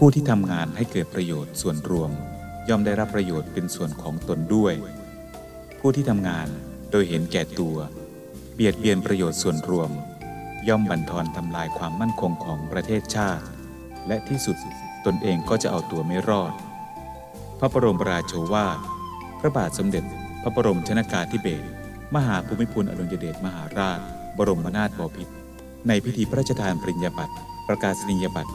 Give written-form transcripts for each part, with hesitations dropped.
ผู้ที่ทำงานให้เกิดประโยชน์ส่วนรวมย่อมได้รับประโยชน์เป็นส่วนของตนด้วยผู้ที่ทำงานโดยเห็นแก่ตัวเบียดเบียนประโยชน์ส่วนรวมย่อมบั่นทอนทำลายความมั่นคงของประเทศชาติและที่สุดตนเองก็จะเอาตัวไม่รอดพระบรมราโชวาทพระบาทสมเด็จพระบรมชนกาธิเบศรมหาภูมิพลอดุลยเดชมหาราชบรมนาถบพิตรในพิธีพระราชทานปริญญาบัตรประกาศนียบัตร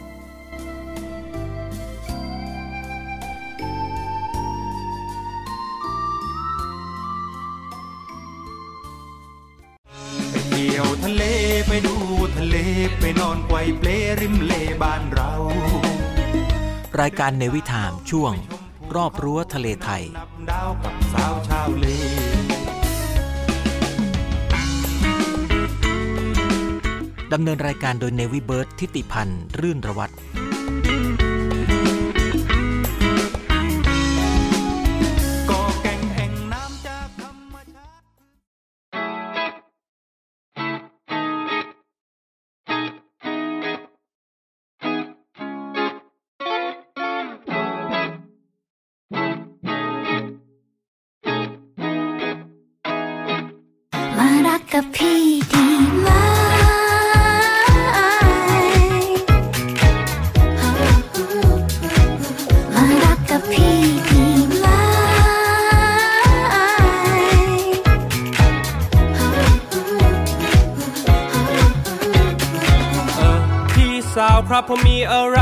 รายการ Navy Time ช่วงรอบรั้วทะเลไทยดำเนินรายการโดย Navy Bird ทิติพันธ์รื่นระวัตรกับพี่ดีไหมมารักกับพี่ดีไหมพี่สาวครับผมมีอะไร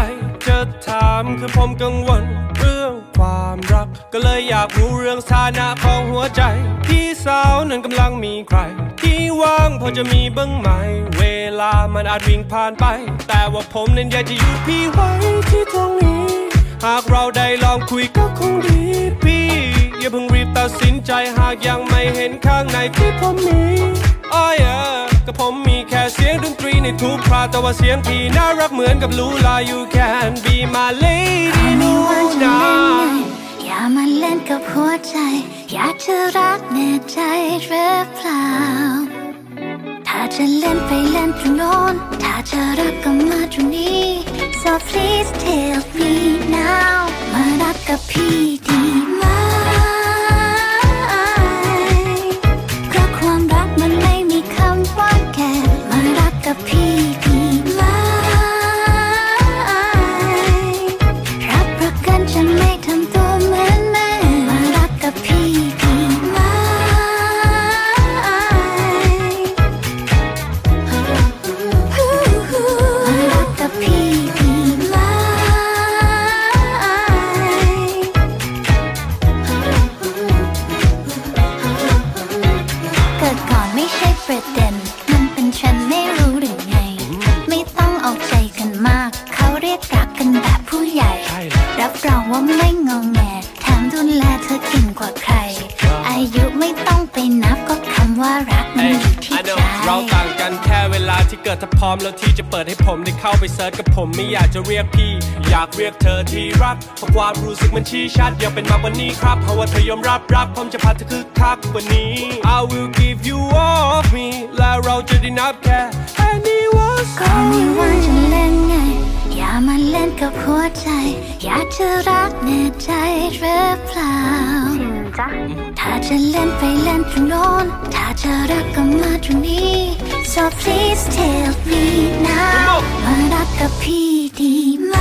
จะถามคือผมกังวลเรื่องความรักก็เลยอยากรู้เรื่องฐานะของหัวใจพี่สาวนั้นกำลังมีใครที่ว่างพอจะมีบ้างไหมเวลามันอาจวิ่งผ่านไปแต่ว่าผมนั้นอยากจะอยู่พี่ไว้ที่ตรงนี้หากเราได้ลองคุยก็คงดีพี่อย่าเพิ่งรีบตัดสินใจหากยังไม่เห็นข้างในที่ผมมีอ้อยก็ผมมีแค่เสียงดนตรีในทุกคราแต่ว่าเสียงพี่น่ารักเหมือนกับลูลา You can be my lady ไม่ว่าจะยังไงอย่ามาเล่นกับหัวใจอยากจะรักแน่ใจหรือเปล่าถ้าจะเล่นไปเล่นตรงโน้นถ้าจะรักก็มาตรงนี้ So please tell me now มารักกับพี่ดีไหมเพราะความรักมันไม่มีคำว่าแก่มารักกับพี่ดีไหมรับประกันจะไม่ทำตัวเหมือนแม่มารักกับพี่ถ้าพร้อมแล้วที่จะเปิดให้ผมได้เข้าไปเซิร์ชกับผมไม่อยากจะเรียกพี่อยากเรียกเธอที่รักเพราะความรู้สึกมันชี้ชัดอยากเป็นมากกว่านี้ครับเพราะว่าเธอยอมรับรักผมจะพาเธอคึกคักกว่านี้ I will give you all of me และเราจะได้นับแค่ Anyone ก็ไม่ว่าจะเล่นไงอย่ามาเล่นกับหัวใจอยากจะรักแน่ใจหรือเปล่าถ้าจะเล่นไปเล่นตรงโน้นถ้าจะรักก็มาตรงนี้ So please tell me now มารักกับพี่ดีไหม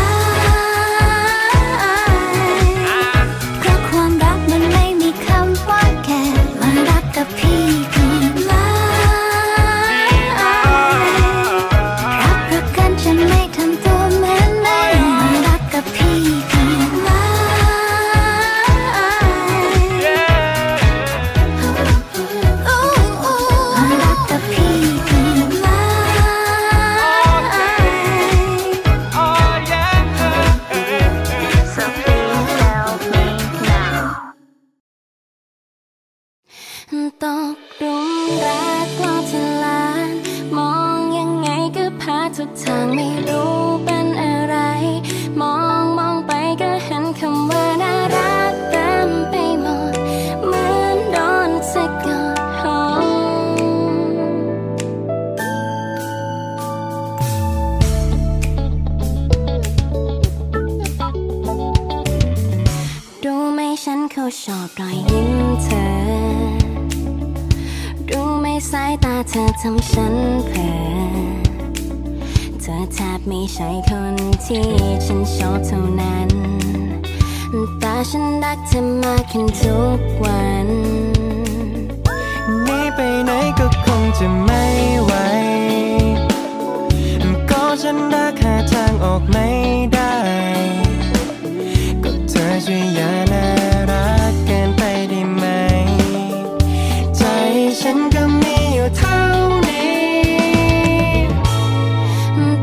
เพราะความรักมันไม่มีคำว่าแก่มารักกับพี่ดีไหมรับประกันจะไม่ทำตัวเหมือนแม่มารักกับพี่ ฉันเขาชอบรอยยิ้มเธอรู้ไหมสายตาเธอทำฉันเพ้อเธอแทบไม่ใช่คนที่ฉันชอบเท่านั้นแต่ฉันรักเธอมากขึ้นทุกวันไม่ไปไหนก็คงจะไม่ไหวก็ฉันรักหาทางออกไม่ได้ก็เธอช่วยอย่าน่ารักเกินไปได้ไหมใจฉันก็มีอยู่เท่านี้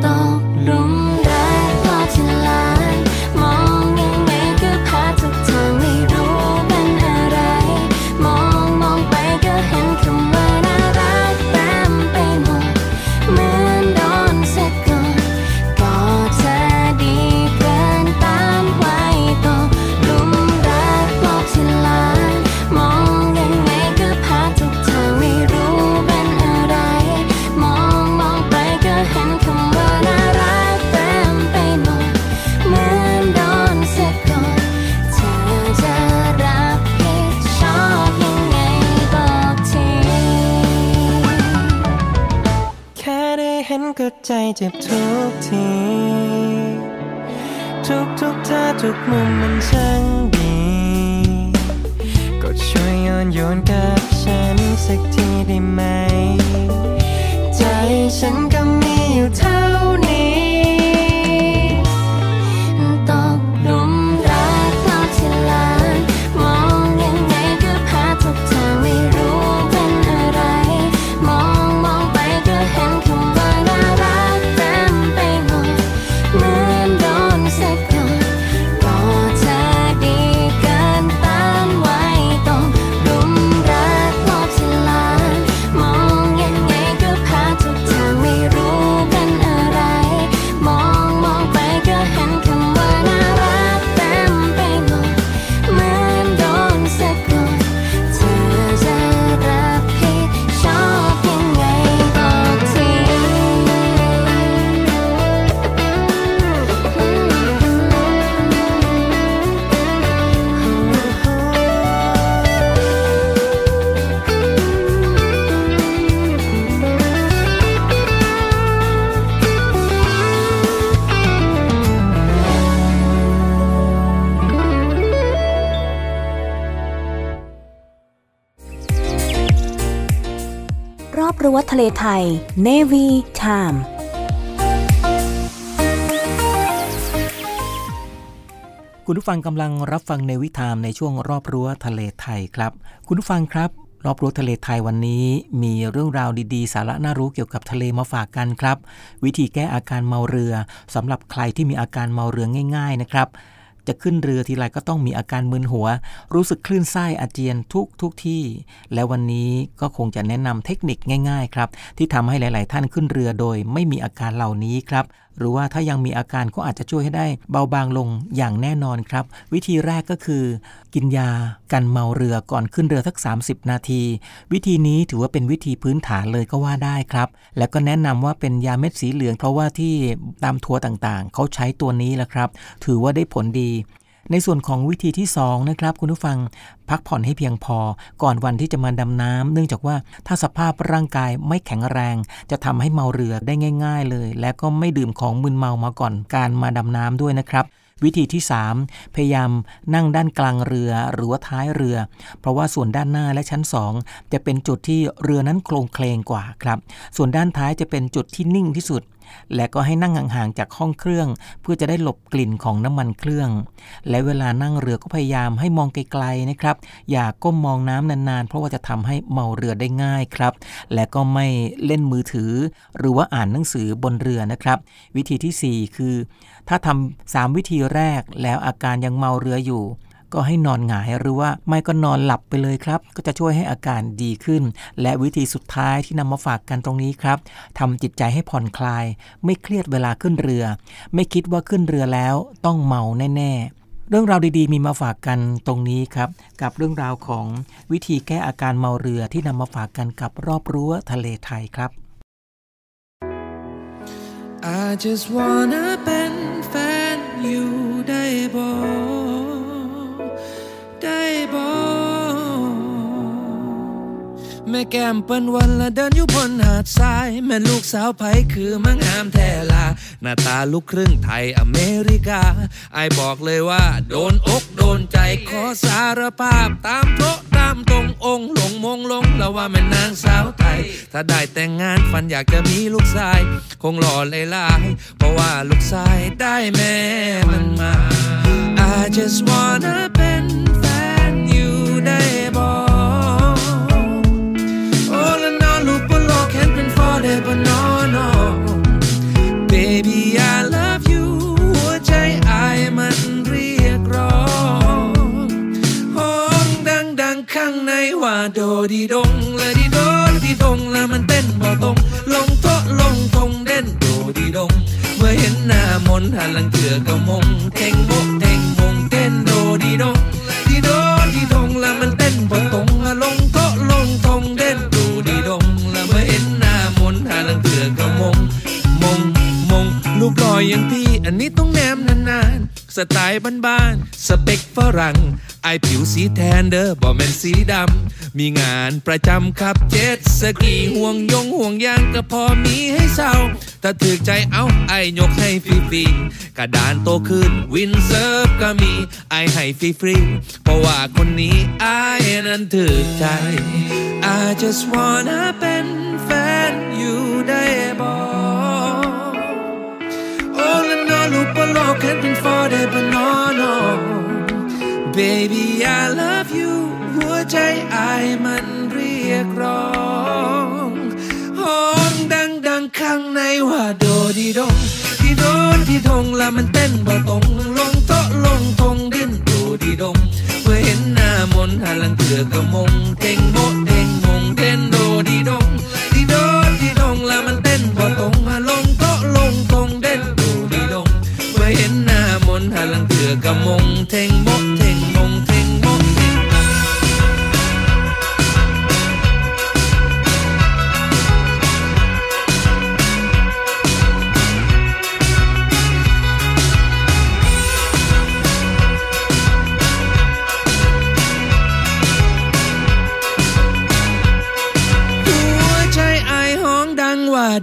ตกหลุมรักพอจะลามองยังไงก็พาทุกทางไม่รู้เป็นอะไรมองไปก็เห็นคำว่าน่ารักเต็มไปหมดเหมือนโดนสะกดก็เธอดีเกินตามไว้ตกหลุมรักพอจะลามองยังไงก็พาทุกทางไม่รู้เป็นอะไรมองไปก็เห็นคำว่าน่ารักเต็มไปหมดเหมือนโดนสะกดเธอจะรับผิดชอบยังไงบอกทีแค่ได้เห็นก็ใจเจ็บทุกทีทุกท่าทุกมุมมันช่างดีก็ช่วยโยนกับฉันสักทีได้ไหมใจฉันก็มีอยู่เท่านี้ ตกหลุมรักพอที่ลามองยังไงก็พาทุกทางไม่รู้เป็นอะไรมองไปก็เห็นคำว่าน่ารักเต็มไปหมดเหมือนโดนสะกดก็เธอดีเกินต้านไว้ตกหลุมรักพอที่ลามองยังไงก็พาทุกทางไม่รู้เป็นอะไรมองไปก็เห็นคำว่าน่ารักเต็มไปหมดเหมือนโดนสะกดเธอจะรับผิดชอบยังไงบอกที รอบรั้วทะเลไทย Navy Time คุณผู้ฟังกำลังรับฟัง Navy Time ในช่วงรอบรั้วทะเลไทยครับคุณผู้ฟังครับรอบรั้วทะเลไทยวันนี้มีเรื่องราวดีๆสาระน่ารู้เกี่ยวกับทะเลมาฝากกันครับวิธีแก้อาการเมาเรือสำหรับใครที่มีอาการเมาเรือง่ายๆนะครับจะขึ้นเรือทีไรก็ต้องมีอาการมึนหัวรู้สึกคลื่นไส้อาเจียนทุกที่และวันนี้ก็คงจะแนะนำเทคนิคง่ายๆครับที่ทำให้หลายๆท่านขึ้นเรือโดยไม่มีอาการเหล่านี้ครับหรือว่าถ้ายังมีอาการก็อาจจะช่วยให้ได้เบาบางลงอย่างแน่นอนครับวิธีแรกก็คือกินยากันเมาเรือก่อนขึ้นเรือสัก30นาทีวิธีนี้ถือว่าเป็นวิธีพื้นฐานเลยก็ว่าได้ครับและก็แนะนำว่าเป็นยาเม็ดสีเหลืองเพราะว่าที่ตามทัวร์ต่างๆเขาใช้ตัวนี้แหละครับถือว่าได้ผลดีในส่วนของวิธีที่2นะครับคุณผู้ฟังพักผ่อนให้เพียงพอก่อนวันที่จะมาดำน้ำเนื่องจากว่าถ้าสภาพร่างกายไม่แข็งแรงจะทำให้เมาเรือได้ง่ายๆเลยและก็ไม่ดื่มของมึนเมามาก่อนการมาดำน้ำด้วยนะครับวิธีที่3พยายามนั่งด้านกลางเรือหรือว่าท้ายเรือเพราะว่าส่วนด้านหน้าและชั้น2จะเป็นจุดที่เรือนั้นโคลงเคลงกว่าครับส่วนด้านท้ายจะเป็นจุดที่นิ่งที่สุดและก็ให้นั่งห่างๆจากห้องเครื่องเพื่อจะได้หลบกลิ่นของน้ำมันเครื่องและเวลานั่งเรือก็พยายามให้มองไกลๆนะครับอย่าก้มมองน้ำนานๆเพราะว่าจะทำให้เมาเรือได้ง่ายครับและก็ไม่เล่นมือถือหรือว่าอ่านหนังสือบนเรือนะครับวิธีที่4คือถ้าทำ3วิธีแรกแล้วอาการยังเมาเรืออยู่ก็ให้นอนหงายหรือว่าไม่ก็นอนหลับไปเลยครับก็จะช่วยให้อาการดีขึ้นและวิธีสุดท้ายที่นำมาฝากกันตรงนี้ครับทำจิตใจให้ผ่อนคลายไม่เครียดเวลาขึ้นเรือไม่คิดว่าขึ้นเรือแล้วต้องเมาแน่ๆเรื่องราวดีๆมีมาฝากกันตรงนี้ครับกับเรื่องราวของวิธีแก้อาการเมาเรือที่นำมาฝากกันกับรอบรั้วทะเลไทยครับ I just wanna เป็นแฟนอยู่ได้บ่ได้ แก้มเปิ้นวันละเดินอยู่บนหาดทรายแม่ลูกสาวไผคือมังงามแท้ล่ะหน้าตาลูกครึ่งไทยอเมริกาไอ้บอกเลยว่าโดนอกโดนใจขอสารภาพตามโทษตามตรงองค์หลงมงลงแล้วว่าแม่นางสาวไทยถ้าได้แต่งงานฝันอยากจะมีลูกชายคงหล่อเลยล่ะเพราะว่าลูกชายได้แม่มันมา I just wanna เป็นแฟนอยู่ได้บ่But no, no, baby, I love you. หัวใจไอ้มันเรียกร้องห้องดังๆข้างในว่าโดดีดงและดีโดดีดงและมันเต้นบ่ตรงลงโต๊ะลงทงเด่นโดดีดงเมื่อเห็นหน้ามนหันหลังเถื่อก็มงเท่งโบกเท่งมงเต้นโดดีดงดีโดดีดงและมันเต้นบ่ตรงลงโต๊ะลงทงเด่นโดดีดงและเมื่อเห็นหาลังเถื่อกระมงมงรูปลอยอย่างพี่อันนี้ต้องแนมนานๆสไตล์บ้านๆสเปคฝรั่งไอผิวสีแทนเดอร์บอมแมนสีดำมีงานประจำขับเจ็ตสกีห่วงยงห่วงยางก็พอมีให้เศร้าถ้าถือใจเอาไอยกให้ฟรีๆกระดานโตขึ้นวินเซิร์ฟก็มีไอให้ฟรีๆเพราะว่าคนนี้ไอนั้นถือใจ I just wanna เป็นแฟนอยู่ได้บอกโอ้และนอนลูกบอลแค่เป็นฟอร์เดย์บนนอนBaby, I love you. หัวใจไอมันเรียกร้องห้องดังๆข้างในว่าโดดีดงดีโดดีดงแล้วมันเต้นบ่ตรงลงโต๊ะลงทงดิ้นโดดีดงเมื่อเห็นหน้ามนหันหลังเถื่อกระมงเท่งโบเท่งมงเต้นโดดีดงดีโดดีดงแล้วมันเต้นบ่ตรงลงโต๊ะลงทงเด่นโดดีดงเมื่อเห็นหน้ามนหันหลังเถื่อกระมงเท่งโบ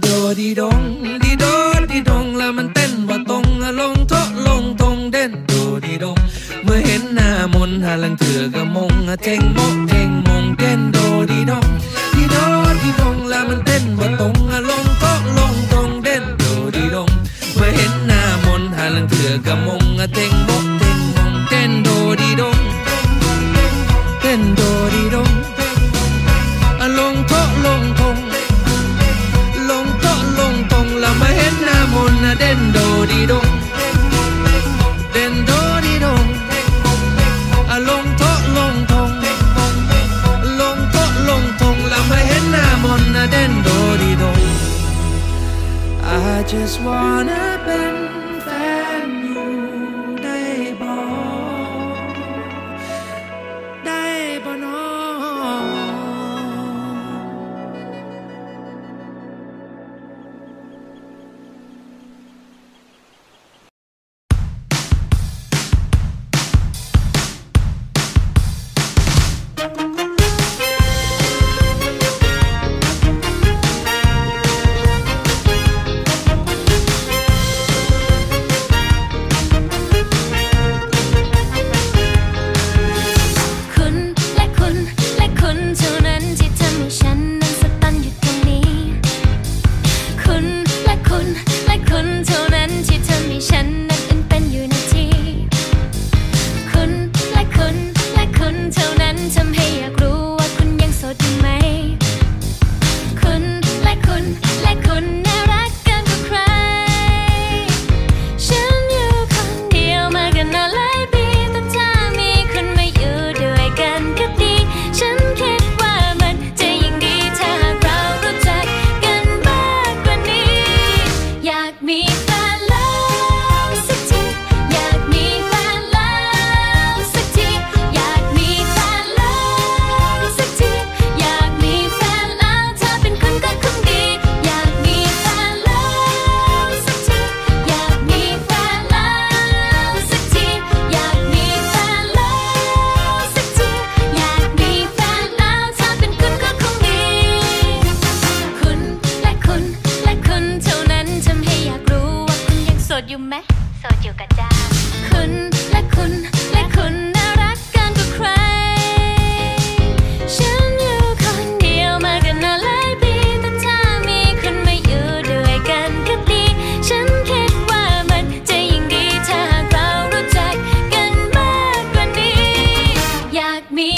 โดดีดงดีโดดีดงแล้วมันเต้นบ่ตรงลงโทะลงตรงเด่นโดดีดงเมื่อเห็นหน้ามนหาลังเถื่อกระมงเท่งโบกเท่งมงเด่นโดดีดงดีโดดีดงแล้วมันเต้นบ่ตรงลงโทะลงตรงเด่นโดดีดงเมื่อเห็นหน้ามนหาลังเถื่อกระมงเท่งโบกเท่งมงเด่นโดดีดงเด่นโดดีดงลงโทะลงทงมาเห็นหน้ามนเด่นโดดีดงเด่นโดดีดงลงโต๊ะลงทงลงโต๊ะลงทงแล้วมาเห็นหน้ามนเด่นโดดีดง I just wanna เป็นแฟนอยู่ได้บ่ได้บ่น้อ อยู่กับจ้าคุณและคุณและคุณน่ารักเกินกว่าใครฉันอยู่คนเดียวมากันนานหลายปีแต่ถ้ามีคนมาอยู่ด้วยกันก็ดีฉันคิดว่ามันจะยิ่งดีถ้าหากเรารู้จักกันมากกว่านี้อยากมี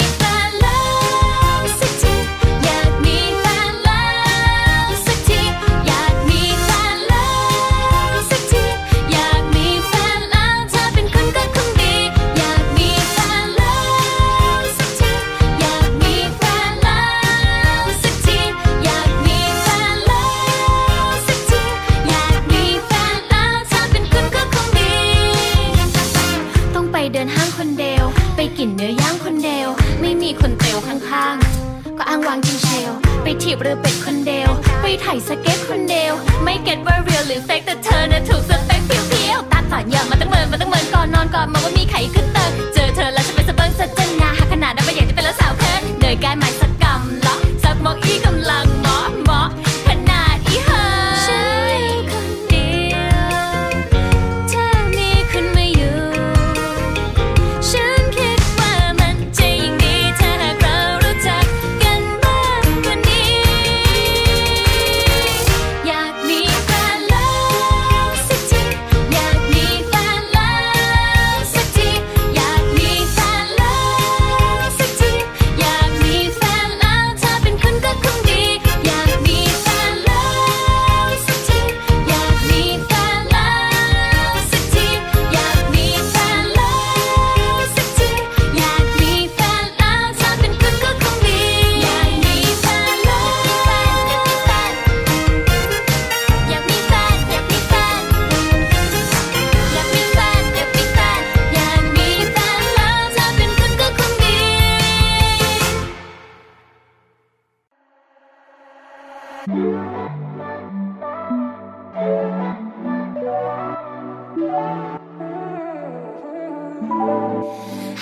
เดินห้างคนเดียวไปกินเนื้อย่างคนเดียวไม่มีคนเตียวข้างๆก็อ้างวางกินเชลไปถีบเรือเป็ดคนเดียวไปถ่ายสเก็ตคนเดียวไม่เก็ตว่าเรียลหรือเฟกแต่เธอน่ะถูกสเปคเพี้ยวๆตาสอนอย่ามาตั้งเมินมาตั้งเมินก่อนนอนก่อนมาว่ามีไข่ขึ้นเติร์เจอเธอแล้วจะไปสะเบิ้งสะเจนนาหากขนาดนั้นไปอยากจะเป็นแล้วสาวเพิ่นเดินกายหมายสักกำเลาะสักมองอีกำลังมอมอขนาดอีเฮ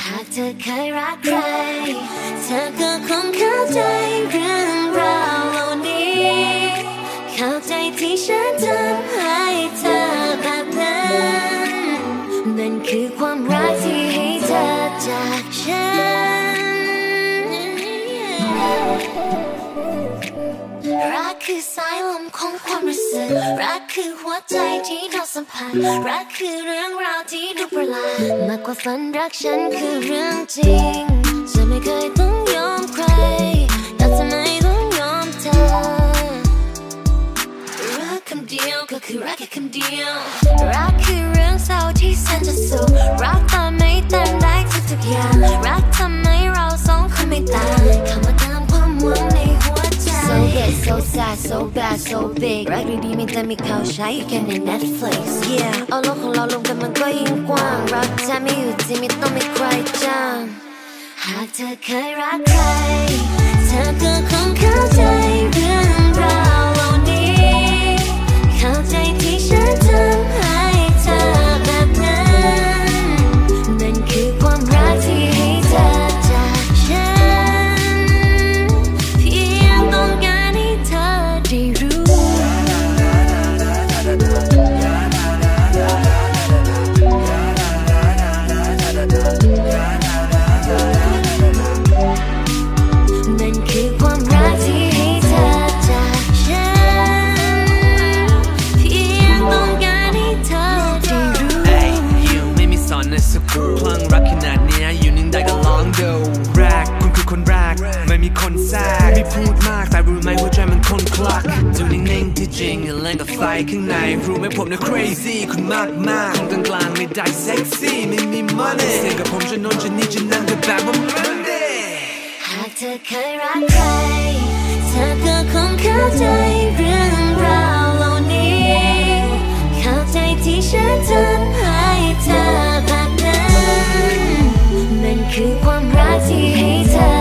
หากเธอเคยรักใครเธอก็คงเข้าใจเรื่องราวเหล่านี้เข้าใจที่ฉันทำให้เธอแบบนั้นนั่นคือความรักที่ให้เธอจากฉันรักคือสายลมของความรู้สึกรักคือหัวใจที่เราสัมผัสรักคือเรื่องราวที่ดูประหลาดมากกว่าฝันรักฉันคือเรื่องจริงจะไม่เคยต้องยอมใครแต่ทำไมต้องยอมเธอรักคำเดียวก็คือรักแค่คำเดียวรักคือเรื่องเศร้าที่แสนจะสุขรักตอนไม่เต็มได้ทุกอย่างรักทำไมเราสองคนไม่ต่างคำว่าตามความหวังในหัวSo good, so sad, so bad, so big รักดีๆไม่แต่มีเขาใช้แค่ใน Netflix Yeah เอาโลกของเราลงกันมันก็ยิ่งกว้างรักแท้ไม่อยู่จริงไม่ต้องมีใครจ้างหากเธอเคยรักใครเธอก็คงเข้าใจเรื่องราวเหล่านี้เข้าใจที่ฉันทำให้เธอแบบนั้นนั่นคือความรักที่ให้เธอไม่มีคนแทรกไม่พูดมากแต่รู้ไหมหัวใจมันคนคลักดูนิ่งๆที่จริงอย่าเล่นกับไฟข้างในรู้ไหมผมเนี่ย crazy คุณมากๆคนกลางๆไม่ได้ sexy ไม่มี money เสียงกับผมจะนอนจะนี่จะนั่งกันแบบว่า Monday หากเธอเคยรักใครเธอก็คงเข้าใจเรื่องราวเหล่านี้เข้าใจที่ฉันทำให้เธอแบบนั้นมันคือความรักที่ให้เธอ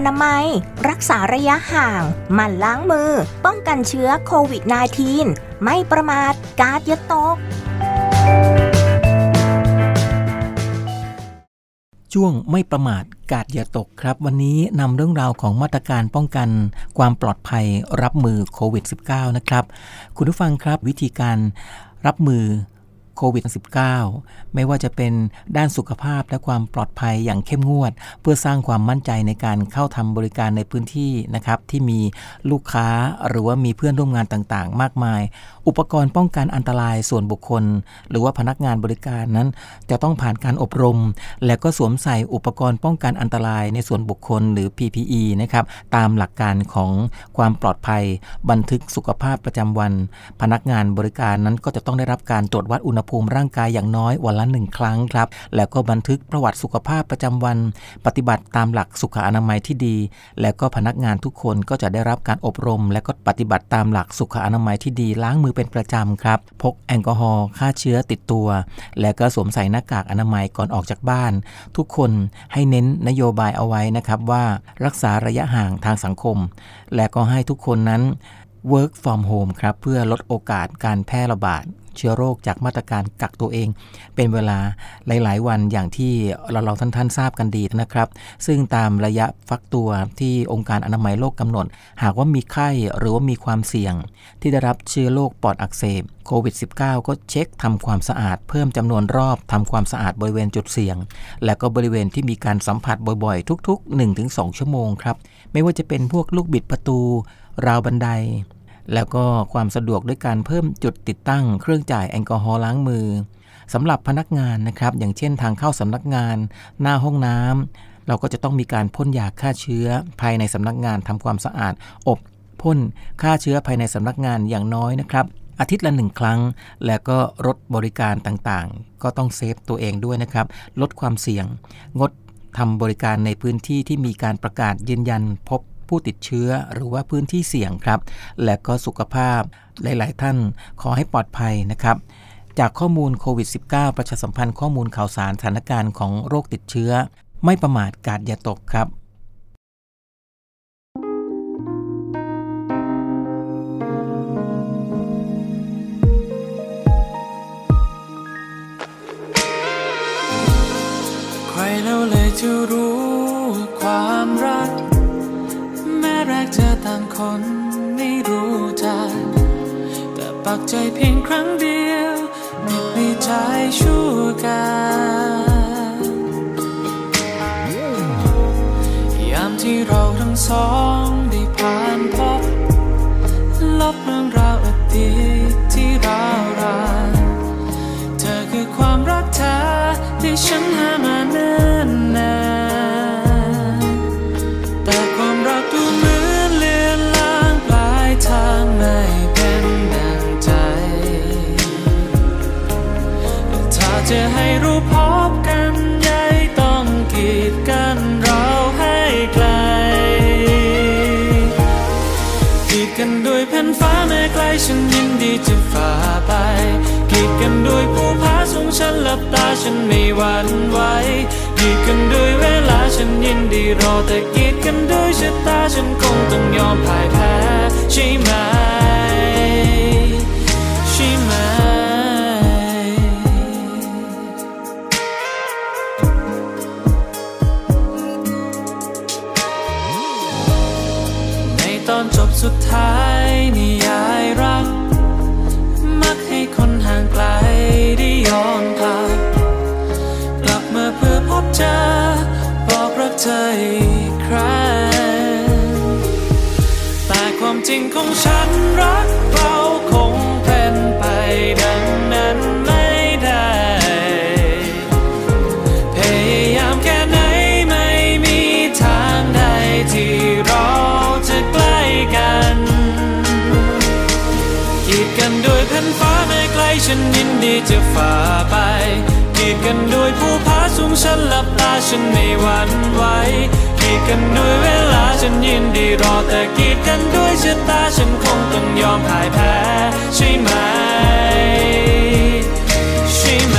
อนามัยรักษาระยะห่างหมั่นล้างมือป้องกันเชื้อโควิด -19 ไม่ประมาทการ์ดอย่าตกช่วงไม่ประมาทกาดอย่าตกครับวันนี้นำเรื่องราวของมาตรการป้องกันความปลอดภัยรับมือโควิด -19 นะครับคุณผู้ฟังครับวิธีการรับมือโควิด -19 ไม่ว่าจะเป็นด้านสุขภาพและความปลอดภัยอย่างเข้มงวดเพื่อสร้างความมั่นใจในการเข้าทำบริการในพื้นที่นะครับที่มีลูกค้าหรือว่ามีเพื่อนร่วมงานต่างๆมากมายอุปกรณ์ป้องกันอันตรายส่วนบุคคลหรือว่าพนักงานบริการนั้นจะต้องผ่านการอบรมและก็สวมใส่อุปกรณ์ป้องกันอันตรายในส่วนบุคคลหรือ PPE นะครับตามหลักการของความปลอดภัยบันทึกสุขภาพประจำวันพนักงานบริการนั้นก็จะต้องได้รับการตรวจวัดอุณหภูมิร่างกายอย่างน้อยวันละ1 ครั้งครับแล้วก็บันทึกประวัติสุขภาพประจำวันปฏิบัติตามหลักสุขอนามัยที่ดีแล้วก็พนักงานทุกคนก็จะได้รับการอบรมและก็ปฏิบัติตามหลักสุขอนามัยที่ดีล้างมือเป็นประจำครับพกแอลกอฮอล์ฆ่าเชื้อติดตัวแล้วก็สวมใส่หน้ากากอนามัยก่อนออกจากบ้านทุกคนให้เน้นนโยบายเอาไว้นะครับว่ารักษาระยะห่างทางสังคมและก็ให้ทุกคนนั้น work from home ครับเพื่อลดโอกาสการแพร่ระบาดเชื้อโรคจากมาตรการกักตัวเองเป็นเวลาหลายๆวันอย่างที่เราท่านๆทราบกันดีนะครับซึ่งตามระยะฟักตัวที่องค์การอนามัยโลกกำหนดหากว่ามีไข้หรือว่ามีความเสี่ยงที่ได้รับเชื้อโรคปอดอักเสบโควิด -19 ก็เช็คทำความสะอาดเพิ่มจำนวนรอบทำความสะอาดบริเวณจุดเสี่ยงและก็บริเวณที่มีการสัมผัสบ่อยๆทุกๆ 1-2 ชั่วโมงครับไม่ว่าจะเป็นพวกลูกบิดประตูราวบันไดแล้วก็ความสะดวกด้วยการเพิ่มจุดติดตั้งเครื่องจ่ายแอลกอฮอล์ล้างมือสำหรับพนักงานนะครับอย่างเช่นทางเข้าสำนักงานหน้าห้องน้ำเราก็จะต้องมีการพ่นยาฆ่าเชื้อภายในสำนักงานทำความสะอาดอบพ่นฆ่าเชื้อภายในสำนักงานอย่างน้อยนะครับอาทิตย์ละ1 ครั้งแล้วก็รถบริการต่างๆก็ต้องเซฟตัวเองด้วยนะครับลดความเสี่ยงงดทำบริการในพื้นที่ที่มีการประกาศยืนยันพบผู้ติดเชื้อหรือว่าพื้นที่เสี่ยงครับและก็สุขภาพหลายๆท่านขอให้ปลอดภัยนะครับจากข้อมูลโควิด -19 ประชาสัมพันธ์ข้อมูลข่าวสารสถานการณ์ของโรคติดเชื้อไม่ประมาทกาดอย่าตกครับใครแล้วเลยจะรู้ความรักแรกเจอต่างคนไม่รู้จักแต่ปักใจเพียงครั้งเดียวติดในใจชั่วการยามที่เราทั้งสองได้ผ่านพบลบเรื่องราวอดีตที่เรารักเธอคือความรักแท้ที่ฉันหามาเนิ่นนานแต่ความรักดูเหมือนเลือนลางปลายทางไม่เป็นดังใจถ้าจะให้รู้พบกันใหญ่ต้องกีดกันเราให้ไกลกีดกันด้วยแผ่นฟ้าแม้ไกลฉันยินดีจะฝ่าไปกีดกันด้วยภูผาสูงฉันหลับตาฉันไม่หวั่นไหวกีดกันด้วยเวลาฉันยินดีรอแต่กีดกันด้วยชะตาฉันคงต้องยอมพ่ายแพ้ใช่ไหมใช่ไหมในตอนจบสุดท้ายนิยายรักมักให้คนห่างไกลได้ยอมกลับมาเพื่อพบเจอบอกรักเธออีกครั้งแต่ความจริงของฉันรักเราคงเป็นไปดังนั้นไม่ได้พยายามแค่ไหนไม่มีทางใดที่เราจะใกล้กันกีดกันด้วยแผ่นฟ้าไม่ไกลฉันยินดีจะฝ่าไปกีดกันด้วยภูผาสูงฉันหลับตาฉันไม่หวั่นไหวกีดกันด้วยเวลาฉันยินดีรอแต่กีดกันด้วยชะตาฉันคงต้องยอมพ่ายแพ้ใช่ไหมใช่ไหม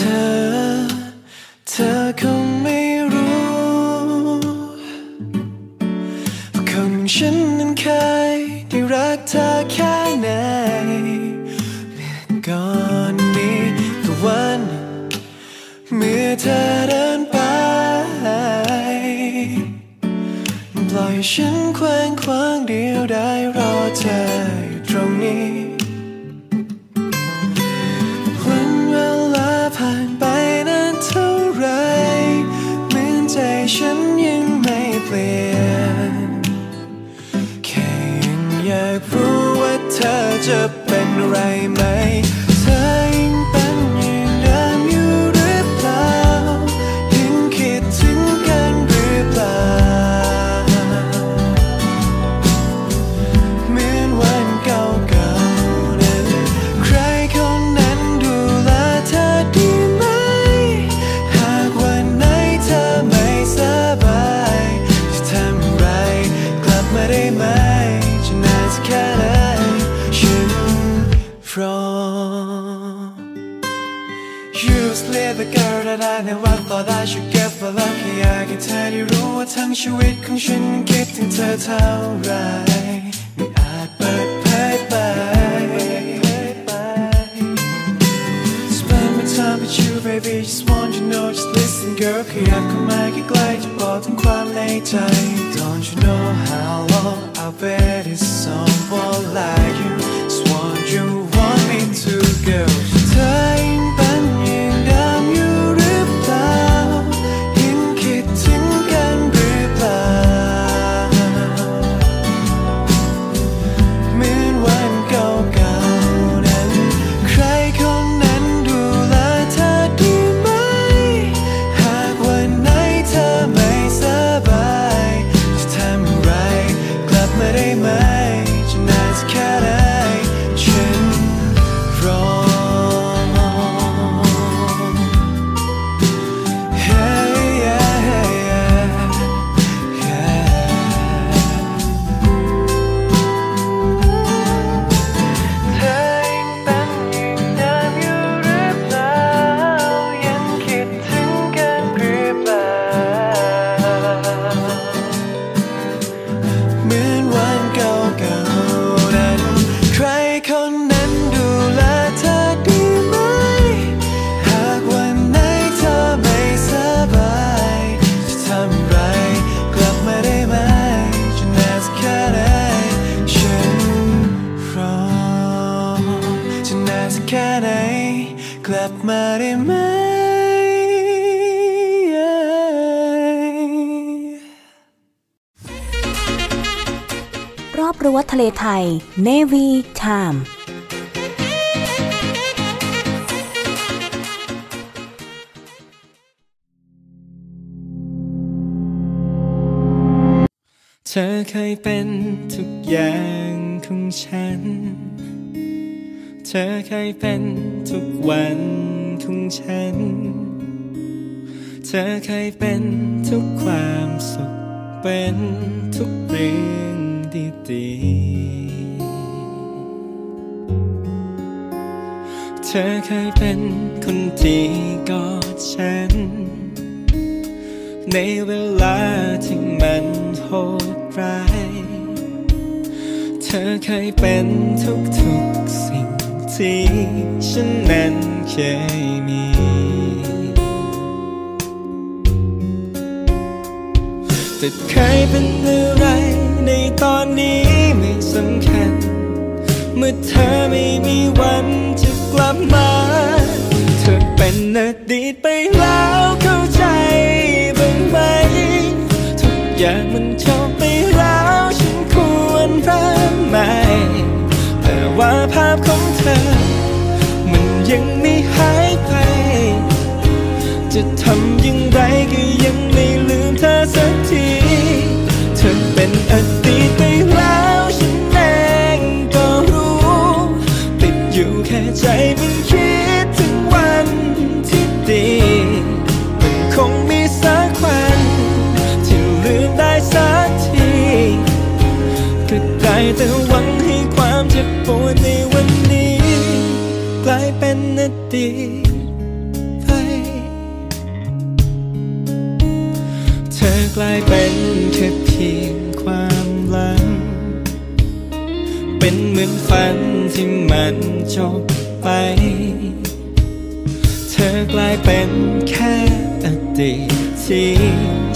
เธอคงไม่รู้ว่าคนฉันนั้นเคยได้รักเธอแค่ไหนเมื่อก่อนนี้แต่วันเมื่อเธอเดินไปปล่อยฉันแขว้งคว้างเดียวได้รอเธออยู่ตรงนี้วันเวลาผ่านไปนานเท่าไรเหมือนใจฉันยังไม่เปลี่ยนแค่ยังอยากรู้ว่าเธอจะเป็นไรไหมเธอยังเป็นอย่างเดิมอยู่หรือเปล่ายังคิดถึงกันหรือเปล่าThe girl that I never thought I should get for love แค่อยากให้เธอได้รู้ว่าทั้งชีวิตของฉันคิดถึงเธอเท่าไรไม่อาจเปิดเผยไป Spend my time with you baby just want you know just listen girl ขยับเข้ามาใกล้ๆจะบอกถึงความในใจ Don't you know how long I bet it's someone like you just want you want me to girl เธอยังเป็นอย่างเดิมอยู่หรือเปล่ายังคิดถึงกันหรือเปล่าเหมือนวันเก่าๆนั้นใครคนนั้นดูแลเธอดีไหมหากวันไหนเธอไม่สบายจะทำไรกลับมาได้ไหมจะนานสักแค่ไหนฉันรอรั้วทะเลไทย Navy Time เธอเคยเป็นทุกอย่างของฉันเธอเคยเป็นทุกวันของฉันเธอเคยเป็นทุกความสุขเป็นทุกเรื่องดีๆเธอเคยเป็นคนที่กอดฉันในเวลาที่มันโหดร้ายเธอเคยเป็นทุกๆสิ่งที่ฉันนั้นเคยมีแต่เคยเป็นอะไรในตอนนี้ไม่สำคัญเมื่อเธอไม่มีวันจะกลับมาเธอเป็นอดีตไปแล้วเข้าใจบ้างไหมทุกอย่างมันจบไปแล้วฉันควรรับไหมแต่ว่าภาพของเธอมันยังไม่หายไปจะทำอย่างไรก็ยังไม่ลืมเธอสักทีเธอเป็นอดีตไปแล้วฉันเองก็รู้ติดอยู่แค่ใจมันคิดถึงวันที่ดีมันคงมีสักวันที่ลืมได้สักทีก็ได้แต่หวังให้ความเจ็บปวดในวันนี้กลายเป็นอดีต ลายเป็นแค่เพียงความหลังเป็นเหมือนฝันที่มันจบไปเธอกลายเป็นแค่อดีตที่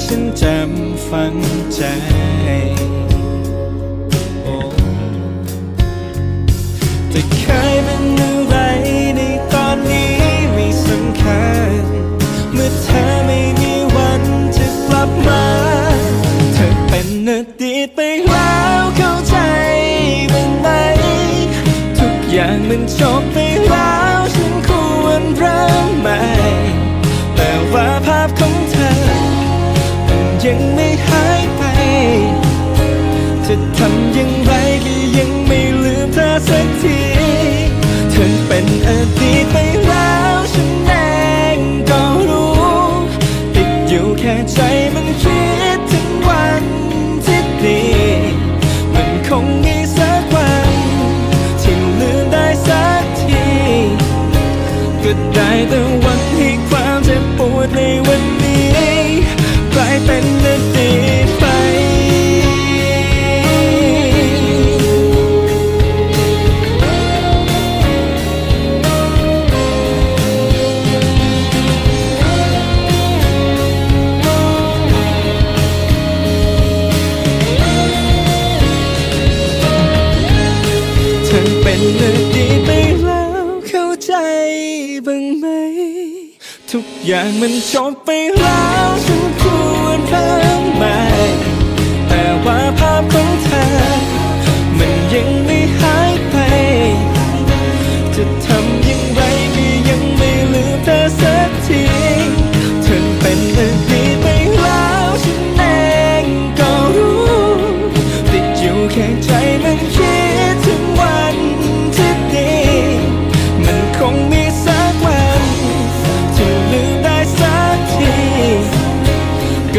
ฉันจำฝังใจแต่เคยเป็นอะไรในตอนนี้ไม่สำคัญเมื่อเธอไม่มีวันจะกลับมาเธอเป็นอดีตไปแล้วเข้าใจบ้างไหมทุกอย่างมันจบไปแล้วฉันควรเริ่มใหม่แต่ว่าภาพของเธอมันยังไม่หายไปจะทำอย่างไรก็ยังไม่ลืมเธอสักทีเธอเป็นอดีตไปแล้วฉันเองก็รู้ติดอยู่แค่ใจมันคิดถึงวันที่ดีมันคงมีสักวันที่ลืมได้สักทีก็ได้แต่หวังให้ความเจ็บปวดในวันนี้กลายเป็นอดีตไปทุกอย่างมันจบไปแล้วฉันควรเริ่มใหม่แต่ว่าภาพของเธอมันยังไม่หายไปจะทำอย่างไรก็ยังไม่ลืมเธอสักทีเธอเป็นอดีตไปแล้วฉันเองก็รู้ติดอยู่แค่ใจมันคิดถึงวันที่ดีมันคงมีสักวัน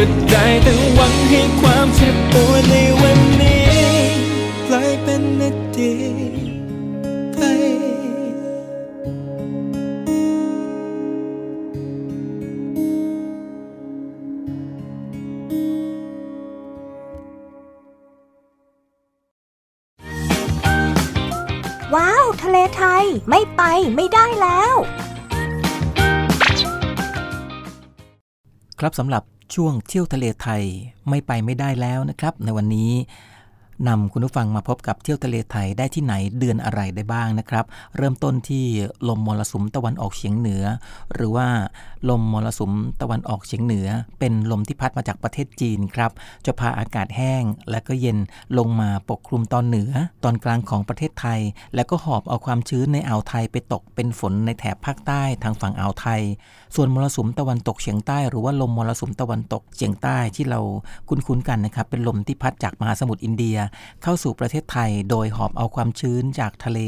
ก็ได้แต่หวังให้ความเจ็บปวดในวันนี้กลายเป็นอดีตไปว้าวทะเลไทยไม่ไปไม่ได้แล้วครับสำหรับช่วงเที่ยวทะเลไทยไม่ไปไม่ได้แล้วนะครับในวันนี้นำคุณผู้ฟังมาพบกับเที่ยวทะเลไทยได้ที่ไหนเดือนอะไรได้บ้างนะครับเริ่มต้นที่ลมมรสุมตะวันออกเฉียงเหนือหรือว่าลมมรสุมตะวันออกเฉียงเหนือเป็นลมที่พัดมาจากประเทศจีนครับจะพาอากาศแห้งและก็เย็นลงมาปกคลุมตอนเหนือตอนกลางของประเทศไทยแล้วก็หอบเอาความชื้นในอ่าวไทยไปตกเป็นฝนในแถบภาคใต้ทางฝั่งอ่าวไทยส่วนมรสุมตะวันตกเฉียงใต้หรือว่าลมมรสุมตะวันตกเฉียงใต้ที่เราคุ้นๆกันนะครับเป็นลมที่พัดจากมหาสมุทรอินเดียเข้าสู่ประเทศไทยโดยหอบเอาความชื้นจากทะเล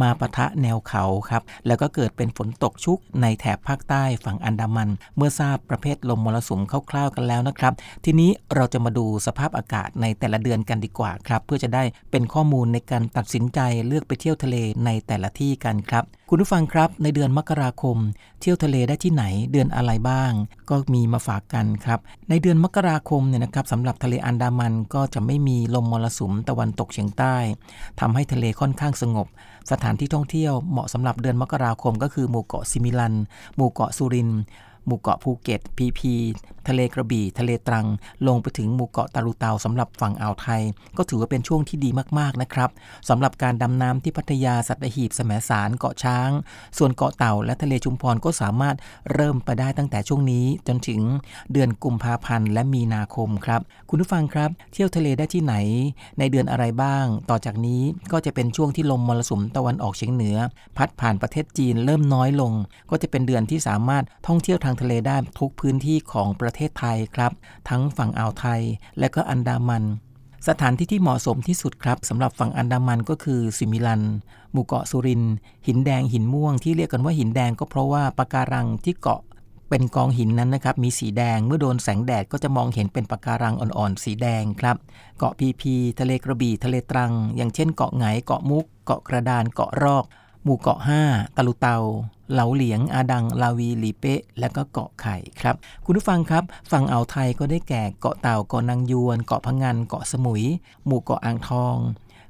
มาปะทะแนวเขาครับแล้วก็เกิดเป็นฝนตกชุกในแถบภาคใต้ฝั่งอันดามันเมื่อทราบประเภทลมมรสุมคร่าวๆกันแล้วนะครับทีนี้เราจะมาดูสภาพอากาศในแต่ละเดือนกันดีกว่าครับเพื่อจะได้เป็นข้อมูลในการตัดสินใจเลือกไปเที่ยวทะเลในแต่ละที่กันครับคุณผู้ฟังครับในเดือนมกราคมเที่ยวทะเลได้ที่ไหนเดือนอะไรบ้างก็มีมาฝากกันครับในเดือนมกราคมเนี่ยนะครับสำหรับทะเลอันดามันก็จะไม่มีลมมรสุมตะวันตกเฉียงใต้ทำให้ทะเลค่อนข้างสงบสถานที่ท่องเที่ยวเหมาะสำหรับเดือนมกราคมก็คือหมู่เกาะซิมิลันหมู่เกาะสุรินทร์หมู่เกาะภูเก็ตพีพีทะเลกระบี่ทะเลตรังลงไปถึงหมู่เกาะตาลูเตาสำหรับฝั่งอ่าวไทยก็ถือว่าเป็นช่วงที่ดีมากๆนะครับสำหรับการดำน้ำที่พัทยาสัตหีบแสมสารเกาะช้างส่วนเกาะเต่าและทะเลชุมพรก็สามารถเริ่มไปได้ตั้งแต่ช่วงนี้จนถึงเดือนกุมภาพันธ์และมีนาคมครับคุณผู้ฟังครับเที่ยวทะเลได้ที่ไหนในเดือนอะไรบ้างต่อจากนี้ก็จะเป็นช่วงที่ลมมรสุมตะวันออกเฉียงเหนือพัดผ่านประเทศจีนเริ่มน้อยลงก็จะเป็นเดือนที่สามารถท่องเที่ยวทางทะเลได้ทุกพื้นที่ของประเทศไทยครับทั้งฝั่งอ่าวไทยและก็อันดามันสถานที่ที่เหมาะสมที่สุดครับสำหรับฝั่งอันดามันก็คือสิมิลันหมู่เกาะสุรินทร์หินแดงหินม่วงที่เรียกกันว่าหินแดงก็เพราะว่าปะการังที่เกาะเป็นกองหินนั้นนะครับมีสีแดงเมื่อโดนแสงแดดก็จะมองเห็นเป็นปะการังอ่อนๆสีแดงครับเกาะพีพีทะเลกระบี่ทะเลตรังอย่างเช่นเกาะไหงเกาะมุกเกาะกระดานเกาะรอก หมู่เกาะ5ตะลุเตาเหลาเหลียงอาดังลาวีหลีเป๊ะและก็เกาะไข่ครับคุณผู้ฟังครับฝั่งอ่าวไทยก็ได้แก่เกาะเต่าเกาะนางยวนเกาะพะงันเกาะสมุยหมู่เกาะอ่างทอง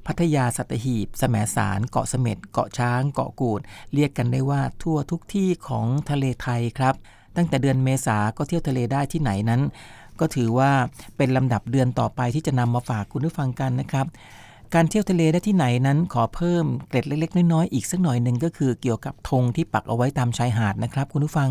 พัทยาสัตหีบแสมสารเกาะเสม็ดเกาะช้างเกาะกูดเรียกกันได้ว่าทั่วทุกที่ของทะเลไทยครับตั้งแต่เดือนเมษาก็เที่ยวทะเลได้ที่ไหนนั้นก็ถือว่าเป็นลำดับเดือนต่อไปที่จะนำมาฝากคุณผู้ฟังกันนะครับการเที่ยวทะเลได้ที่ไหนนั้นขอเพิ่มเกร็ดเล็กๆน้อยๆอีกสักหน่อยนึงก็คือเกี่ยวกับธงที่ปักเอาไว้ตามชายหาดนะครับคุณผู้ฟัง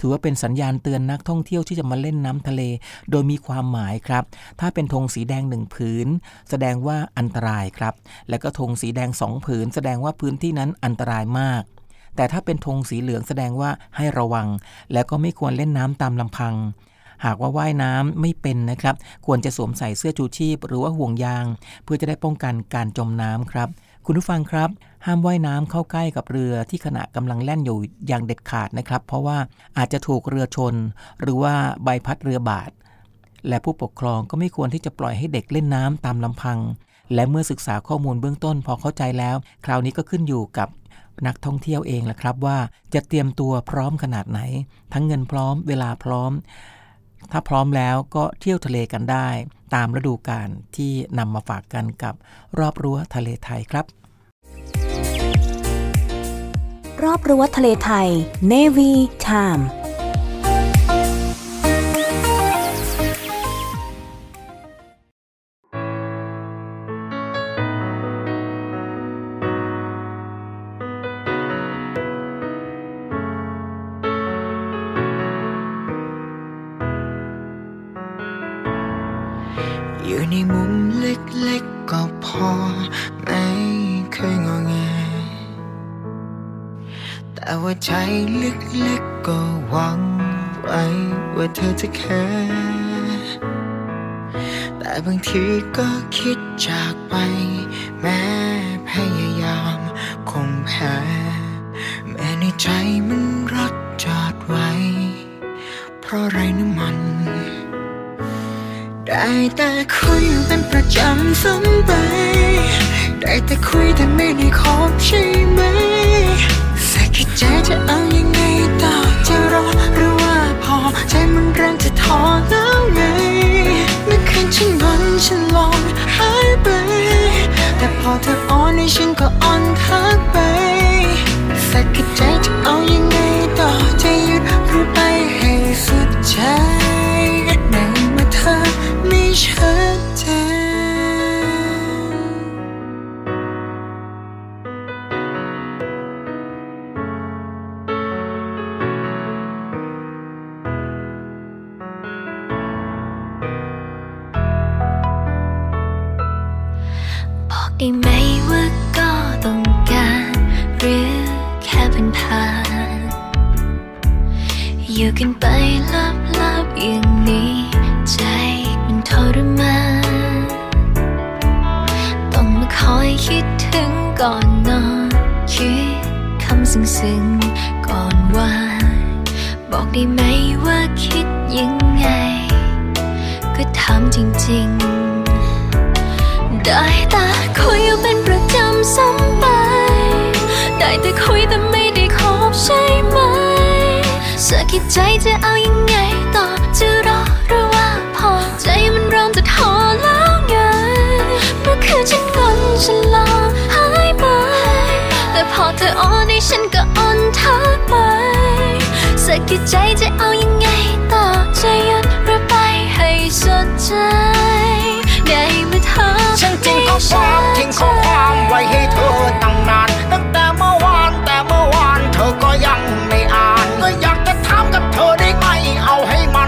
ถือว่าเป็นสัญญาณเตือนนักท่องเที่ยวที่จะมาเล่นน้ำทะเลโดยมีความหมายครับถ้าเป็นธงสีแดง1ผืนแสดงว่าอันตรายครับแล้วก็ธงสีแดง2ผืนแสดงว่าพื้นที่นั้นอันตรายมากแต่ถ้าเป็นธงสีเหลืองแสดงว่าให้ระวังแล้วก็ไม่ควรเล่นน้ำตามลำพังหากว่าว่ายน้ำไม่เป็นนะครับควรจะสวมใส่เสื้อชูชีพหรือว่าห่วงยางเพื่อจะได้ป้องกันการจมน้ำครับคุณผู้ฟังครับห้ามว่ายน้ำเข้าใกล้กับเรือที่ขณะกำลังแล่นอยู่อย่างเด็ดขาดนะครับเพราะว่าอาจจะถูกเรือชนหรือว่าใบพัดเรือบาดและผู้ปกครองก็ไม่ควรที่จะปล่อยให้เด็กเล่นน้ำตามลำพังและเมื่อศึกษาข้อมูลเบื้องต้นพอเข้าใจแล้วคราวนี้ก็ขึ้นอยู่กับนักท่องเที่ยวเองแหละครับว่าจะเตรียมตัวพร้อมขนาดไหนทั้งเงินพร้อมเวลาพร้อมถ้าพร้อมแล้วก็เที่ยวทะเลกันได้ตามฤดูกาลที่นำมาฝากกันกับรอบรั้วทะเลไทยครับรอบรั้วทะเลไทย Navy Timeอยู่ในมุมเล็กๆก็พอไม่เคยงอแงแต่ว่าใจลึกๆก็หวังไว้ว่าเธอจะแคร์แต่บางทีก็คิดจากไปแม้พยายามคงแพ้แม้ในใจมันรักจอดไว้เพราะไรน้ำมันได้แต่คุยเป็นประจำซ้ำไปได้แต่คุยแต่ไม่ได้คบใช่ไหมสักใจจะเอายังไงต่อจะรอหรือว่าพอใจมันเริ่มจะท้อแล้วไงเมื่อคืนฉันงอนฉันลองหายไปแต่พอเธออ่อนในฉันก็อ่อนทักไปสักใจจะเอายังไงต่อจะหยุดหรือไปให้สุดใจไม่ชัดเจนบอกได้ไหมว่าก็ต้องการหรือแค่เป็นผ่านอยู่กันไปลับๆอย่างนี้ใจมันทรมานต้องมาคอยคิดถึงก่อนนอนคิดคำซึ้งๆก่อนว่าบอกได้ไหมว่าคิดยังไงก็ถามจริงๆได้แต่คุยอยู่เป็นประจำซ้ำไปได้แต่คุยแต่ไม่ได้คบใช่ไหมสักคิดใจจะเอายังไงต่อจะรอหรือว่าพอใจมันเริ่มจะท้อแล้วไงเมื่อคืนฉันก่อนฉันลองหายไปแต่พอเธออ่อนในฉันก็อ่อนทักไปสักคิดใจจะเอายังไงต่อจะหยุดหรือไปให้สุดใจในเมื่อเธอฉันทิ้งข้อความไว้ให้เธอตั้งนานตั้งแต่เมื่อวานเธอก็ยังไม่อ่านก็อยากจะถามกับเธอได้ไหมเอาให้มัน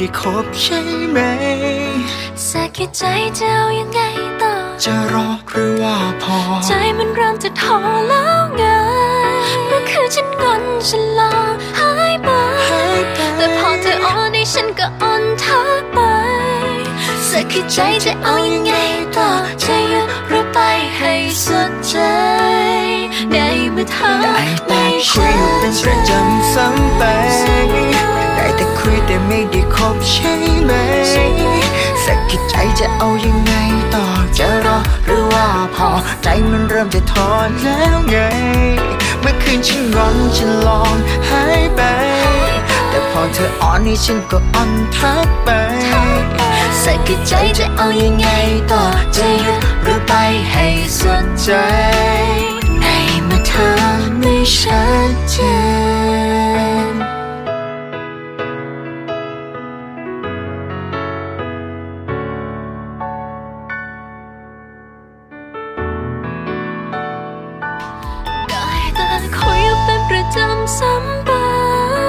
ได้คบใช่ไหมสักแค่ใจเจ้ายังไงต่อจะรอหรือว่าพอใจมันเริ่มจะท้อแล้วไงเมื่อคืนฉันงอนฉันลอหายไปแต่พอเธออ่อนให้ฉันก็อ่อนทักไปสักแค่ใจจะเอายังไงต่อจะยืนหรือไปให้สุดใจได้มาทำได้แต่คุยเป็นประจำซ้ำไปได้แต่คุยแต่ไม่ได้คบใช่ไหมสักกี่ใจจะเอายังไงต่อจะรอหรือว่าพอใจมันเริ่มจะท้อแล้วไงเมื่อคืนฉันร้อนฉันลองหายไปแต่พอเธออ่อนนี่ฉันก็อ่อนทักไปสักกี่ใจจะเอายังไงต่อจะหยุดหรือไปให้สุดใจเธอไม่ชัดเจนได้แต่คุยเป็นประจำซ้ำไป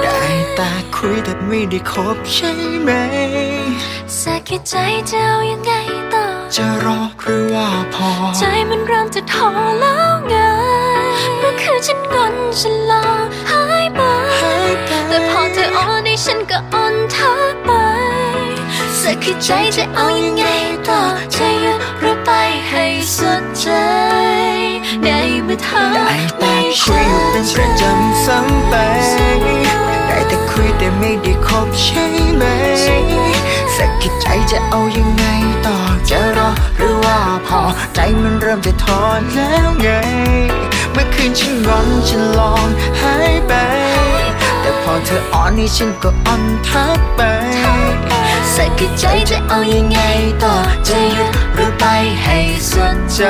ได้แต่คุยแต่ไม่ได้คบใช่ไหมสักแค่ใจเจ้ายังไงต่อจะรอหรือว่าพอใจมันเริ่มจะท้อแล้วไงเมื่อคืนฉันงอนฉันลอหายไปแต่พอเธออ่อนให้ฉันก็อ่อนทักไปสักแค่ใจจะเอายังไงต่อจะหยุดหรือไปให้สุดใจได้มาทำได้แต่คุยเป็นประจำซ้ำไปได้แต่คุยแต่ไม่ได้คบใช่ไหมสักแค่ใจจะเอายังไงต่อจะรอหรือว่าพอใจมันเริ่มจะท้อแล้วไงเมื่อคืนฉันร้อนฉันลองหายไปแต่พอเธออ่อนนี่ฉันก็อ่อนทักไปสักแค่ใจจะเอายังไงต่อจะหยุดหรือไปให้สุดใจ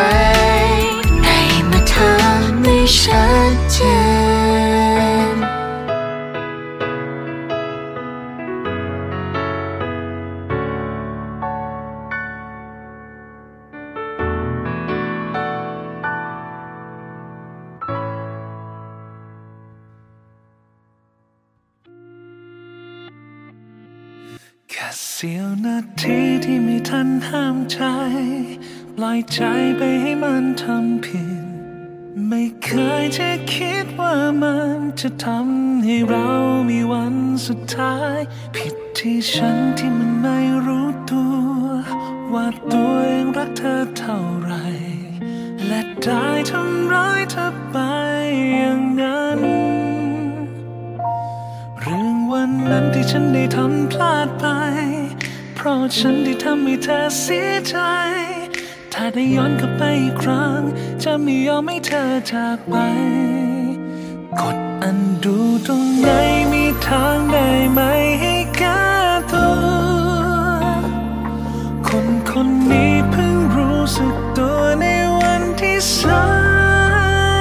ในเมื่อเธอไม่ชัดเจนเสี้ยวนาทีที่ไม่ทันห้ามใจปล่อยใจไปให้มันทำผิดไม่เคยจะคิดว่ามันจะทำให้เรามีวันสุดท้ายผิดที่ฉันที่มันไม่รู้ตัวว่าตัวเองรักเธอเท่าไรและได้ทำร้ายเธอไปอย่างนั้นเรื่องวันนั้นที่ฉันได้ทำพลาดไปเพราะฉันได้ทำให้เธอเสียใจถ้าได้ย้อนกลับไปอีกครั้งจะไม่ยอมให้เธอจากไปกดอันดูตรงไหนมีทางได้ไหมให้แก้ตัวคนคนนี้เพิ่งรู้สึกตัวในวันที่สา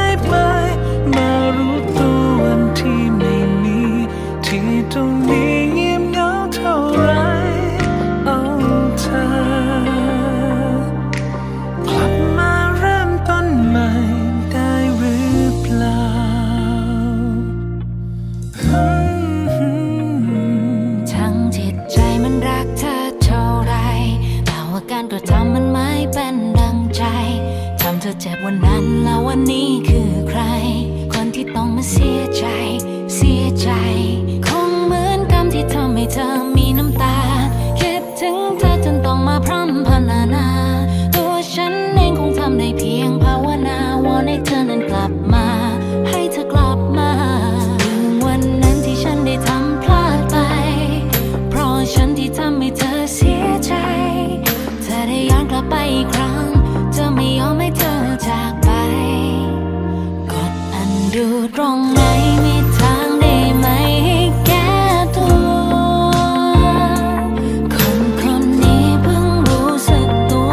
ยไปมารู้ตัววันที่ไม่มีที่ตรงนี้เธอเจ็บวันนั้นแล้ววันนี้คือใครคนที่ต้องมาเสียใจเสียใจคงเหมือนกรรมที่ทำให้เธอมีน้ำตาคิดถึงเธอจนต้องมาพร่ำพรรณนาตัวฉันเองคงทำได้เพียงภาวนาวอนให้เธอนั้นกลับมาให้เธอกลับมาถึงวันนั้นที่ฉันได้ทำพลาดไปเพราะฉันที่ทำให้เธอเสียใจเธอได้ย้อนกลับไปอีกครั้งจะไม่ยอมให้เธอจากไปกดอันดูตรงไหนมีทางได้ไหมให้แก้ตัวคนคนนี้เพิ่งรู้สึกตัว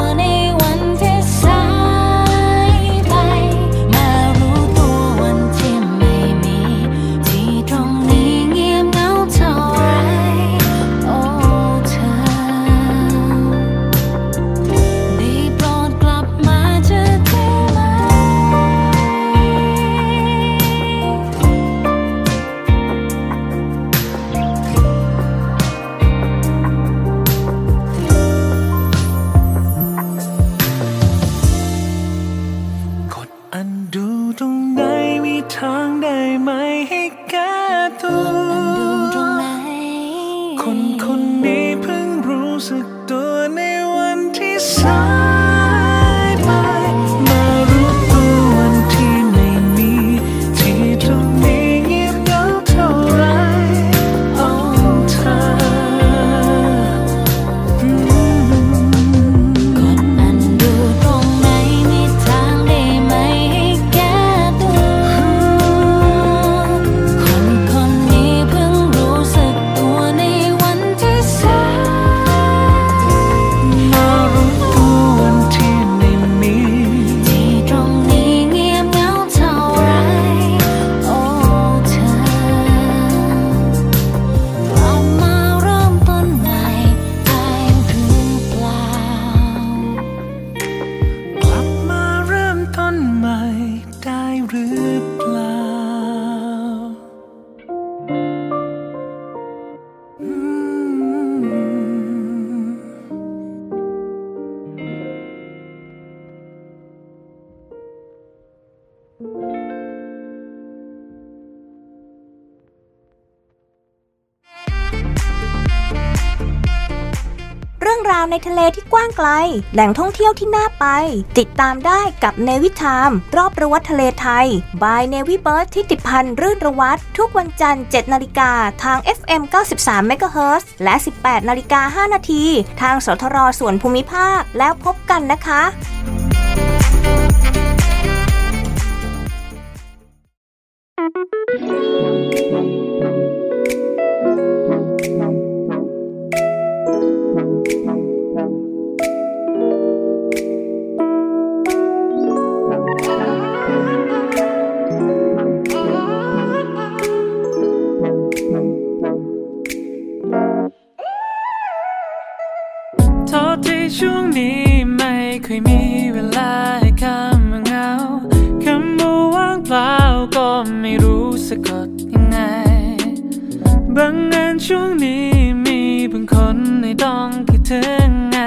เรื่องราวในทะเลที่กว้างไกลแหล่งท่องเที่ยวที่น่าไปติดตามได้กับ Navy Time รอบรั้วทะเลไทย by Navy Bird ที่ติดพันธ์รื่นระวัตรทุกวันจันทร์ 7 นาฬิกาทาง FM 93 MHz และ 18 นาฬิกา 5 นาทีทางสทร.ส่วนภูมิภาคแล้วพบกันนะคะช่วงนี้ไม่เคยมีเวลาให้คำว่าเหงาคำว่าว่างเปล่าก็ไม่รู้สะกดยังไงบางงานช่วงนี้มีบางคนไม่ต้องคิดถึงไง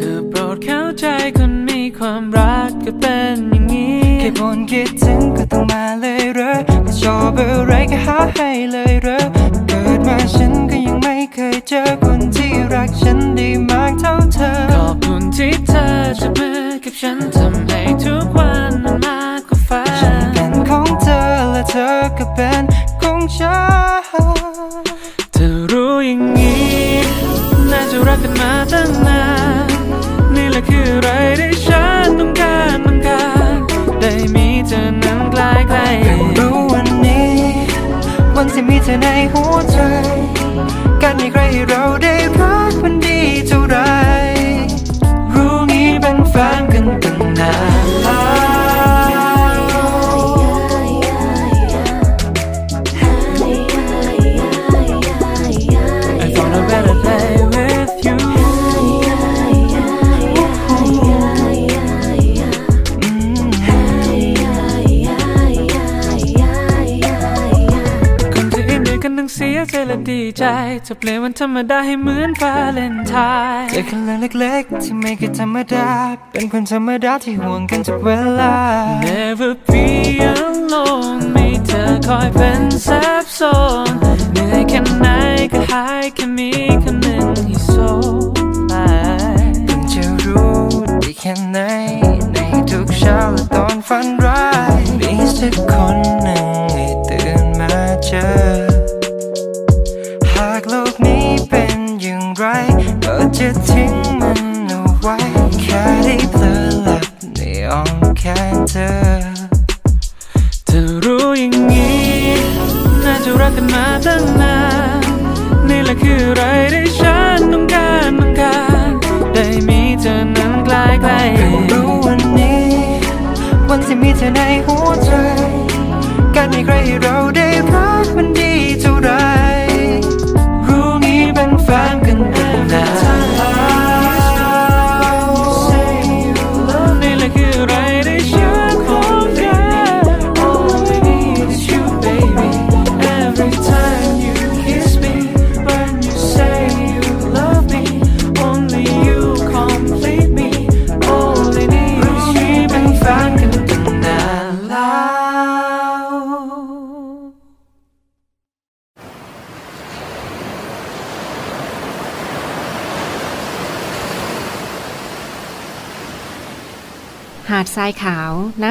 ก็โปรดเข้าใจคนมีความรักก็เป็นอย่างนี้แค่บ่นคิดถึงก็ต้องมาเลยเหรอไม่ชอบอะไรก็หาให้เลยเหรอเกิดมาฉันก็ยังไม่เคยเจอคนที่รักฉันดีมากเท่าเธอขอบคุณที่เธอจับมือกับฉันทำให้ทุกวันมันมากกว่าฝันฉันเป็นของเธอและเธอก็เป็นของฉันเธอรู้อย่างนี้น่าจะรักกันมาตั้งนานนี่แหละคืออะไรที่ฉันต้องการมันกันได้มีเธอนั้นใกล้ใกล้รู้วันนี้วันที่มีเธอในหัวใจการมีใครให้เราได้รักมันดีเท่าไรรู้งี้เป็นแฟนกันตั้งนานเสียใจและดีใจจะเปลี่ยนวันธรรมดาให้เหมือนวาเลนไทน์แต่คนเล็กๆที่ไม่เคยธรรมดาเป็นคนธรรมดาที่ห่วงกันทุกเวลา Never be alone มีเธอคอยเป็นเซฟโซนเหนื่อยแค่ไหนก็หายแค่มีคนหนึ่งที่โซไลเพิ่งจะรู้ดีแค่ไหนในทุกเช้าและตอนฝันร้ายมีสักคนหนึ่งให้ตื่นมาเจอโลกนี้เป็นอย่างไรก็จะทิ้งมันเอาไว้แค่ได้เผลอหลับในอ้อมแขนเธอเธอรู้อย่างนี้น่าจะรักกันมาตั้งนานนี่แหละคืออะไรที่ฉันต้องการมันกันได้มีเธอนั้นใกล้ใกล้รู้วันนี้วันที่มีเธอในหัวใจการมีใครให้เราได้รักมันดีเท่าไรI'm gonna do that.หาดทรายขาวน้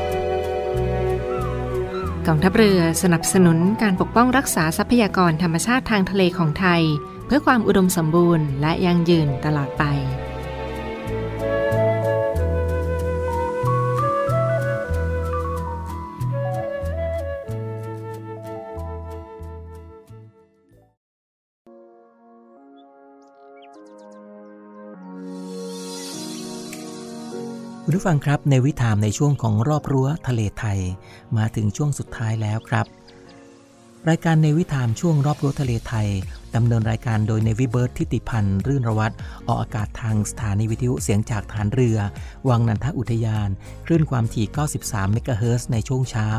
กองทัพเรือสนับสนุนการปกป้องรักษาทรัพยากรธรรมชาติทางทะเลของไทยเพื่อความอุดมสมบูรณ์และยั่งยืนตลอดไปคุณผู้ฟังครับในวิถีในช่วงของรอบรั้วทะเลไทยมาถึงช่วงสุดท้ายแล้วครับรายการในวิถีช่วงรอบรั้วทะเลไทย ดำเนินรายการโดย Navy Bird ทิติพันธ์รื่นระวัตรออกอากาศทางสถานีวิทยุเสียงจากฐานเรือวังนันทอุทยานคลื่นความถี่93 เมกะเฮิรตซ์ในช่วงเช้า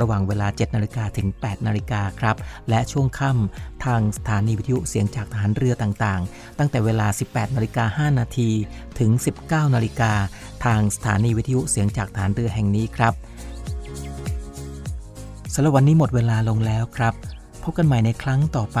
ระหว่างเวลา 7 นาฬิกาถึง 8 นาฬิกาครับและช่วงค่ำทางสถานีวิทยุเสียงจากฐานเรือต่างๆตั้งแต่เวลา 18.05 นาทีถึง 19 นาฬิกาทางสถานีวิทยุเสียงจากฐานเรือแห่งนี้ครับสำหรับวันนี้หมดเวลาลงแล้วครับพบกันใหม่ในครั้งต่อไป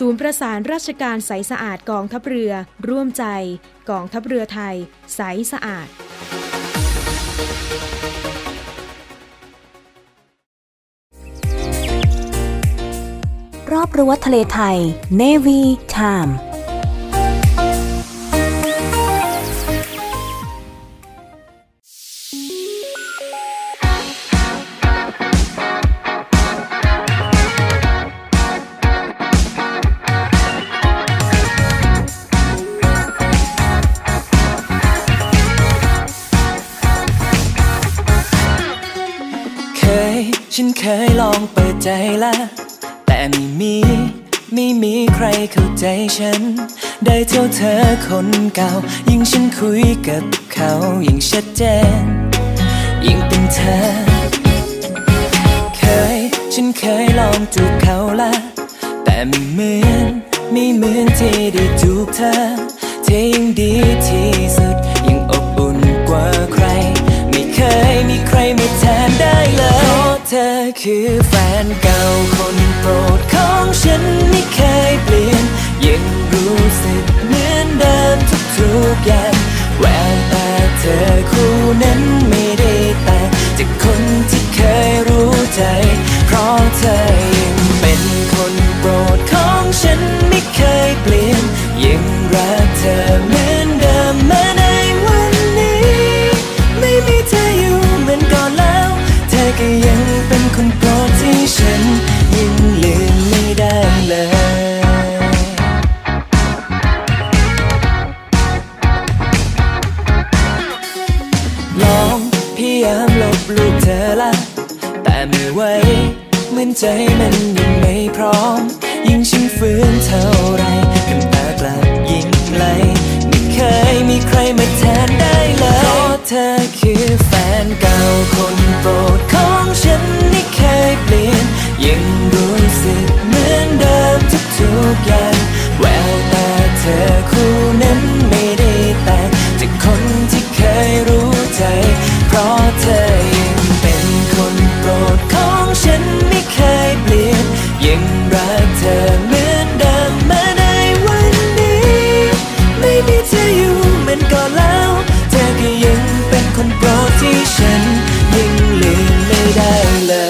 ศูนย์ประสานราชการใสสะอาดกองทัพเรือร่วมใจกองทัพเรือไทยใสสะอาดรอบรั้วทะเลไทย Navy Timeฉันเคยลองเปิดใจละแต่ไม่มีใครเข้าใจฉันได้เท่าเธอคนเก่ายิ่งฉันคุยกับเขายิ่งชัดเจนยิ่งเป็นเธอฉันเคยลองจูบเขาละแต่ไม่เหมือนที่ได้จูบเธอที่ยิ่งดีที่สุดยิ่งอบอุ่นกว่าใครไม่เคยมีใครมาแทนได้เลยเธอคือแฟนเก่าคนโปรดของฉันไม่เคยเปลี่ยนยังรู้สึกเหมือนเดิมทุกอย่างแววตาเธอคู่นั้นไม่ได้ต่างจากคนที่เคยรู้ใจเพราะเธอยังเป็นคนโปรดของฉันไม่เคยเปลี่ยนยังรักเธอเหมือนเดิมแม้ในวันนี้ไม่มีเธออยู่เหมือนก่อนแล้วเธอก็ยังเป็นคนโปรดที่ฉันยังลืมไม่ได้เลยลองพยายามลบลูกเธอละแต่ไม่ไหวเหมือนใจมันยังไม่พร้อมยิ่งฉันฝืนเท่าไรน้ำตากลับยิ่งไหลไม่เคยมีใครมาแทนได้เลยเพราะเธอคือแฟนเก่าคนโปรดของฉันไม่เคยเปลี่ยนยังรู้สึกเหมือนเดิมทุกอย่างแววตาเธอคู่นั้นไม่ได้ต่างจากคนที่เคยรู้ใจเพราะเธอยังเป็นคนโปรดของฉันไม่เคยเปลี่ยนยังรักเธอเหมือนเดิมแม้ในวันนี้ไม่มีเธออยู่เหมือนก่อนแล้วเธอก็ยังเป็นคนโปรดที่ฉันยังลืมไม่ได้เลย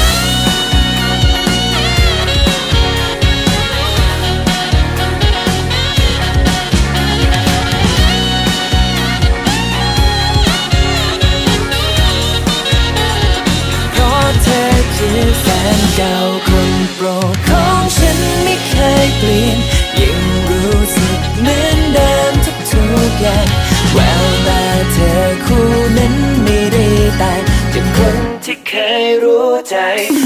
เพราะเธอคือแฟนเก่าคนโปรดของฉัน ใจ